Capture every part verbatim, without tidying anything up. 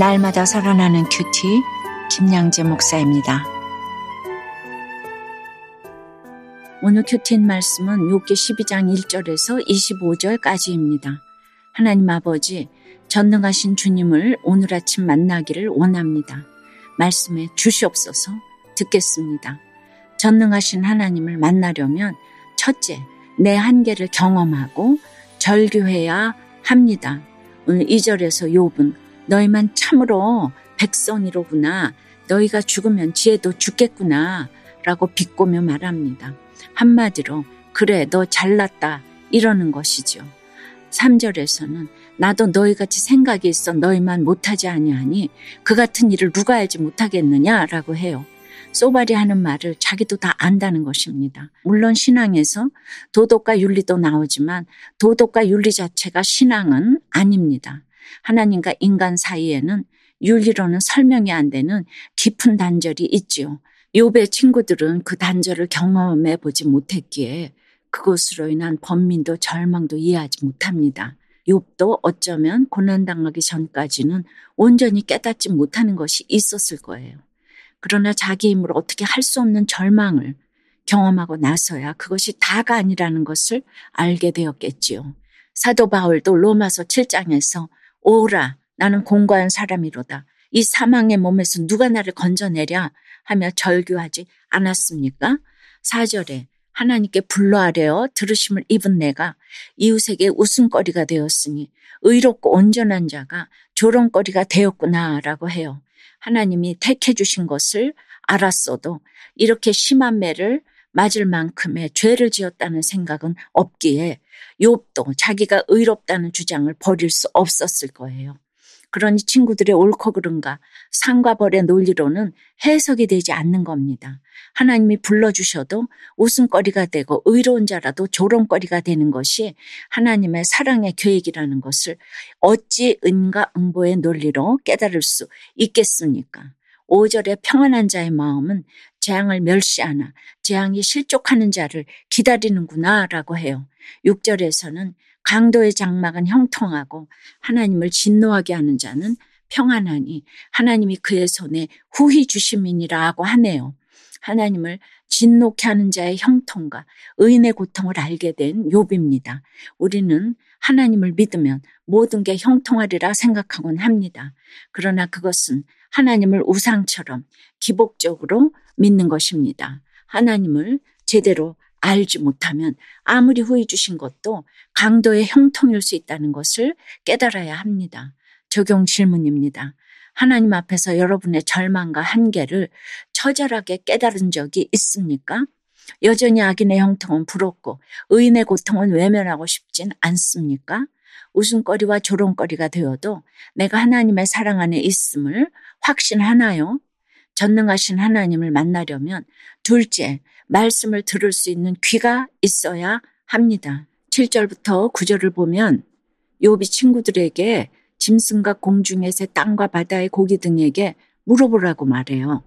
날마다 살아나는 큐티 김양재 목사입니다. 오늘 큐티인 말씀은 욥기 십이 장 일 절에서 이십오 절까지입니다. 하나님 아버지, 전능하신 주님을 오늘 아침 만나기를 원합니다. 말씀에 주시옵소서. 듣겠습니다. 전능하신 하나님을 만나려면 첫째, 내 한계를 경험하고 절규해야 합니다. 오늘 이 절에서 욥은 너희만 참으로 백성이로구나, 너희가 죽으면 지혜도 죽겠구나 라고 비꼬며 말합니다. 한마디로 그래 너 잘났다 이러는 것이죠. 삼 절에서는 나도 너희같이 생각이 있어 너희만 못하지 아니하니 그 같은 일을 누가 알지 못하겠느냐라고 해요. 쏘발이 하는 말을 자기도 다 안다는 것입니다. 물론 신앙에서 도덕과 윤리도 나오지만 도덕과 윤리 자체가 신앙은 아닙니다. 하나님과 인간 사이에는 윤리로는 설명이 안 되는 깊은 단절이 있지요. 욥의 친구들은 그 단절을 경험해 보지 못했기에 그것으로 인한 번민도 절망도 이해하지 못합니다. 욥도 어쩌면 고난당하기 전까지는 온전히 깨닫지 못하는 것이 있었을 거예요. 그러나 자기 힘으로 어떻게 할 수 없는 절망을 경험하고 나서야 그것이 다가 아니라는 것을 알게 되었겠지요. 사도 바울도 로마서 칠 장에서 오라 나는 곤고한 사람이로다, 이 사망의 몸에서 누가 나를 건져내랴 하며 절규하지 않았습니까? 사 절에 하나님께 불러아뢰어 들으심을 입은 내가 이웃에게 웃음거리가 되었으니 의롭고 온전한 자가 조롱거리가 되었구나라고 해요. 하나님이 택해 주신 것을 알았어도 이렇게 심한 매를 맞을 만큼의 죄를 지었다는 생각은 없기에 욥도 자기가 의롭다는 주장을 버릴 수 없었을 거예요. 그러니 친구들의 옳고 그른가 상과 벌의 논리로는 해석이 되지 않는 겁니다. 하나님이 불러주셔도 웃음거리가 되고 의로운 자라도 조롱거리가 되는 것이 하나님의 사랑의 계획이라는 것을 어찌 은과 응보의 논리로 깨달을 수 있겠습니까? 오 절의 평안한 자의 마음은 재앙을 멸시하나 재앙이 실족하는 자를 기다리는구나 라고 해요. 육 절에서는 강도의 장막은 형통하고 하나님을 진노하게 하는 자는 평안하니 하나님이 그의 손에 후히 주심이니라고 하네요. 하나님을 진노케 하는 자의 형통과 의인의 고통을 알게 된 욥입니다. 우리는 하나님을 믿으면 모든 게 형통하리라 생각하곤 합니다. 그러나 그것은 하나님을 우상처럼 기복적으로 믿는 것입니다. 하나님을 제대로 알지 못하면 아무리 후히 주신 것도 강도의 형통일 수 있다는 것을 깨달아야 합니다. 적용 질문입니다. 하나님 앞에서 여러분의 절망과 한계를 처절하게 깨달은 적이 있습니까? 여전히 악인의 형통은 부럽고 의인의 고통은 외면하고 싶진 않습니까? 웃음거리와 조롱거리가 되어도 내가 하나님의 사랑 안에 있음을 확신하나요? 전능하신 하나님을 만나려면 둘째, 말씀을 들을 수 있는 귀가 있어야 합니다. 칠 절부터 구 절을 보면 욥이 친구들에게 짐승과 공중의 새, 땅과 바다의 고기 등에게 물어보라고 말해요.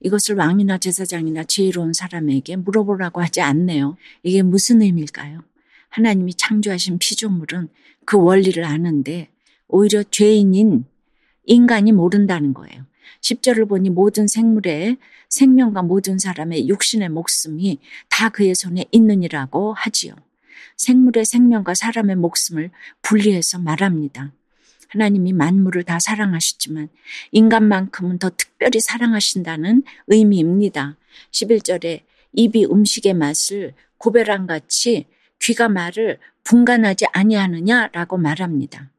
이것을 왕이나 제사장이나 지혜로운 사람에게 물어보라고 하지 않네요. 이게 무슨 의미일까요? 하나님이 창조하신 피조물은 그 원리를 아는데 오히려 죄인인 인간이 모른다는 거예요. 십 절을 보니 모든 생물의 생명과 모든 사람의 육신의 목숨이 다 그의 손에 있느니라고 하지요. 생물의 생명과 사람의 목숨을 분리해서 말합니다. 하나님이 만물을 다 사랑하시지만 인간만큼은 더 특별히 사랑하신다는 의미입니다. 십일 절에 입이 음식의 맛을 고별한 같이 귀가 말을 분간하지 아니하느냐라고 말합니다.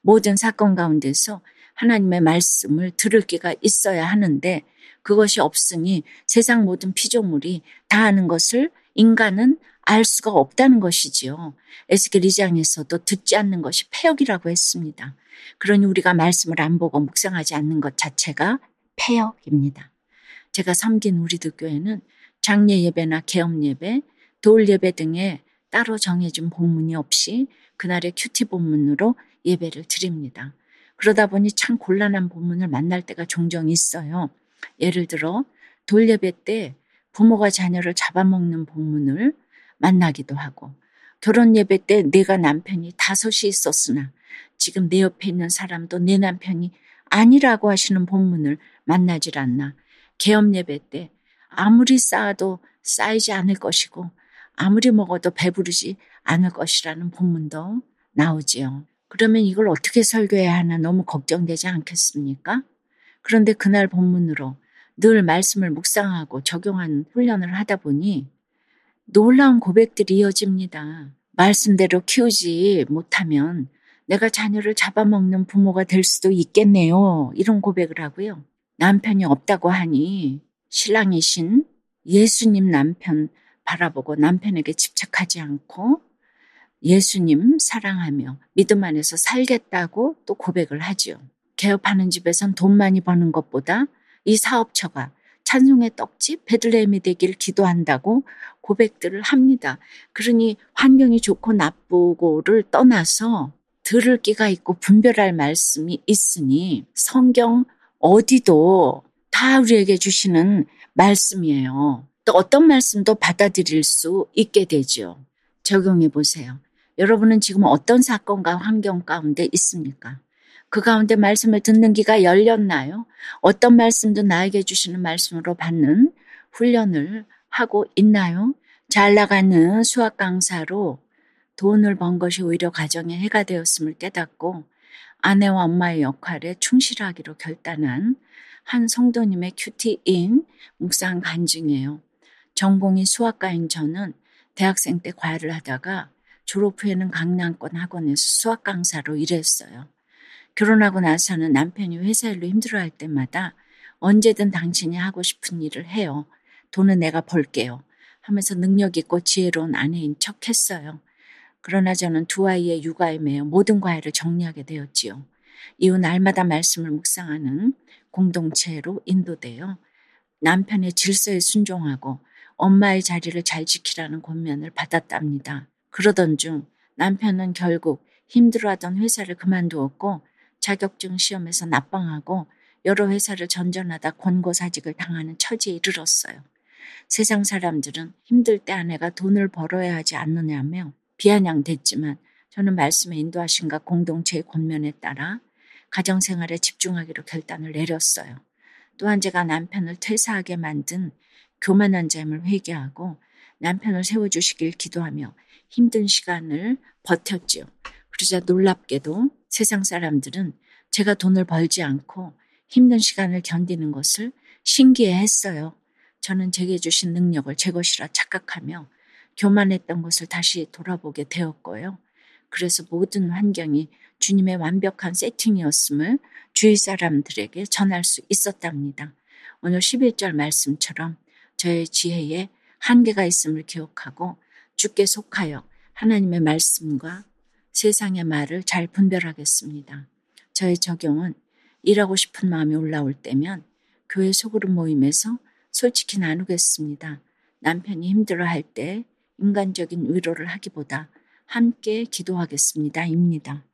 모든 사건 가운데서 하나님의 말씀을 들을 기가 있어야 하는데 그것이 없으니 세상 모든 피조물이 다 아는 것을 인간은 알 수가 없다는 것이지요. 에스겔 이 장에서도 듣지 않는 것이 패역이라고 했습니다. 그러니 우리가 말씀을 안 보고 묵상하지 않는 것 자체가 패역입니다. 제가 섬긴 우리들 교회는 장례 예배나 개업 예배, 도울 예배 등에 따로 정해진 본문이 없이 그날의 큐티 본문으로 예배를 드립니다. 그러다 보니 참 곤란한 본문을 만날 때가 종종 있어요. 예를 들어 돌예배 때 부모가 자녀를 잡아먹는 본문을 만나기도 하고, 결혼예배 때 내가 남편이 다섯이 있었으나 지금 내 옆에 있는 사람도 내 남편이 아니라고 하시는 본문을 만나질 않나. 개업 예배 때 아무리 쌓아도 쌓이지 않을 것이고 아무리 먹어도 배부르지 않을 것이라는 본문도 나오지요. 그러면 이걸 어떻게 설교해야 하나 너무 걱정되지 않겠습니까? 그런데 그날 본문으로 늘 말씀을 묵상하고 적용하는 훈련을 하다 보니 놀라운 고백들이 이어집니다. 말씀대로 키우지 못하면 내가 자녀를 잡아먹는 부모가 될 수도 있겠네요. 이런 고백을 하고요. 남편이 없다고 하니 신랑이신 예수님 남편 바라보고 남편에게 집착하지 않고 예수님 사랑하며 믿음 안에서 살겠다고 또 고백을 하죠. 개업하는 집에선 돈 많이 버는 것보다 이 사업처가 찬송의 떡집 베들레헴이 되길 기도한다고 고백들을 합니다. 그러니 환경이 좋고 나쁘고를 떠나서 들을 끼가 있고 분별할 말씀이 있으니 성경 어디도 다 우리에게 주시는 말씀이에요. 또 어떤 말씀도 받아들일 수 있게 되죠. 적용해 보세요. 여러분은 지금 어떤 사건과 환경 가운데 있습니까? 그 가운데 말씀을 듣는 귀가 열렸나요? 어떤 말씀도 나에게 주시는 말씀으로 받는 훈련을 하고 있나요? 잘 나가는 수학 강사로 돈을 번 것이 오히려 가정에 해가 되었음을 깨닫고 아내와 엄마의 역할에 충실하기로 결단한 한 성도님의 큐티엠 묵상 간증이에요. 전공이 수학과인 저는 대학생 때 과외를 하다가 졸업 후에는 강남권 학원에서 수학 강사로 일했어요. 결혼하고 나서는 남편이 회사 일로 힘들어할 때마다 언제든 당신이 하고 싶은 일을 해요. 돈은 내가 벌게요. 하면서 능력있고 지혜로운 아내인 척 했어요. 그러나 저는 두 아이의 육아에 매여 모든 과외를 정리하게 되었지요. 이후 날마다 말씀을 묵상하는 공동체로 인도되어 남편의 질서에 순종하고 엄마의 자리를 잘 지키라는 권면을 받았답니다. 그러던 중 남편은 결국 힘들어하던 회사를 그만두었고 자격증 시험에서 납방하고 여러 회사를 전전하다 권고사직을 당하는 처지에 이르렀어요. 세상 사람들은 힘들 때 아내가 돈을 벌어야 하지 않느냐며 비아냥댔지만 저는 말씀의 인도하심과 공동체의 권면에 따라 가정생활에 집중하기로 결단을 내렸어요. 또한 제가 남편을 퇴사하게 만든 교만한 점을 회개하고 남편을 세워주시길 기도하며 힘든 시간을 버텼지요. 그러자 놀랍게도 세상 사람들은 제가 돈을 벌지 않고 힘든 시간을 견디는 것을 신기해했어요. 저는 제게 주신 능력을 제 것이라 착각하며 교만했던 것을 다시 돌아보게 되었고요. 그래서 모든 환경이 주님의 완벽한 세팅이었음을 주위 사람들에게 전할 수 있었답니다. 오늘 십일 절 말씀처럼 저의 지혜에 한계가 있음을 기억하고 주께 속하여 하나님의 말씀과 세상의 말을 잘 분별하겠습니다. 저의 적용은 일하고 싶은 마음이 올라올 때면 교회 소그룹 모임에서 솔직히 나누겠습니다. 남편이 힘들어할 때 인간적인 위로를 하기보다 함께 기도하겠습니다입니다.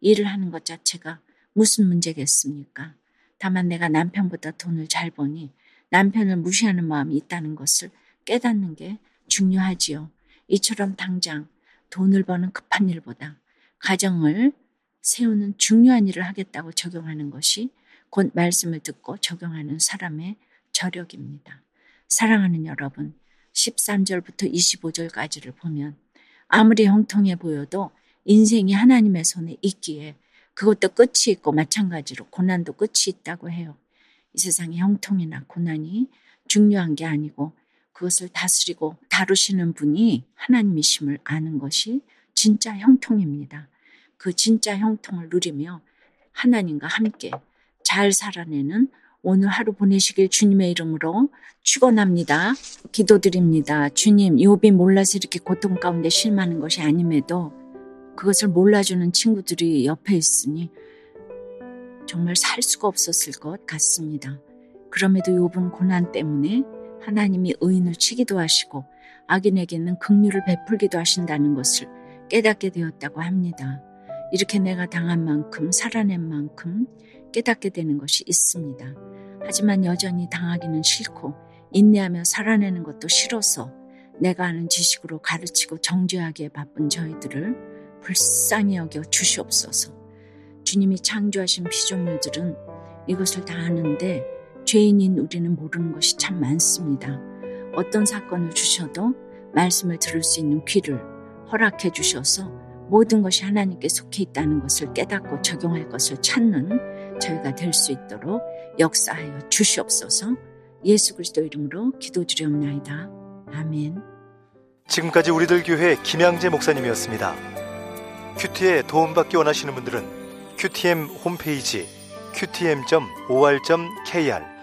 일을 하는 것 자체가 무슨 문제겠습니까? 다만 내가 남편보다 돈을 잘 버니 남편을 무시하는 마음이 있다는 것을 깨닫는 게 중요하지요. 이처럼 당장 돈을 버는 급한 일보다 가정을 세우는 중요한 일을 하겠다고 적용하는 것이 곧 말씀을 듣고 적용하는 사람의 저력입니다. 사랑하는 여러분, 십삼 절부터 이십오 절까지를 보면 아무리 형통해 보여도 인생이 하나님의 손에 있기에 그것도 끝이 있고 마찬가지로 고난도 끝이 있다고 해요. 이 세상에 형통이나 고난이 중요한 게 아니고 그것을 다스리고 다루시는 분이 하나님이심을 아는 것이 진짜 형통입니다. 그 진짜 형통을 누리며 하나님과 함께 잘 살아내는 오늘 하루 보내시길 주님의 이름으로 축원합니다. 기도드립니다. 주님, 욥이 몰라서 이렇게 고통 가운데 실망하는 것이 아님에도 그것을 몰라주는 친구들이 옆에 있으니 정말 살 수가 없었을 것 같습니다. 그럼에도 욥은 고난 때문에 하나님이 의인을 치기도 하시고 악인에게는 긍휼을 베풀기도 하신다는 것을 깨닫게 되었다고 합니다. 이렇게 내가 당한 만큼 살아낸 만큼 깨닫게 되는 것이 있습니다. 하지만 여전히 당하기는 싫고 인내하며 살아내는 것도 싫어서 내가 아는 지식으로 가르치고 정죄하기에 바쁜 저희들을 불쌍히 여겨 주시옵소서. 주님이 창조하신 피조물들은 이것을 다 아는데 죄인인 우리는 모르는 것이 참 많습니다. 어떤 사건을 주셔도 말씀을 들을 수 있는 귀를 허락해 주셔서 모든 것이 하나님께 속해 있다는 것을 깨닫고 적용할 것을 찾는 저희가 될 수 있도록 역사하여 주시옵소서. 예수 그리스도 이름으로 기도드리옵나이다. 아멘. 지금까지 우리들 교회 김양재 목사님이었습니다. 큐티에 도움받기 원하시는 분들은 큐티엠 홈페이지 큐티엠 점 오알 점 케이알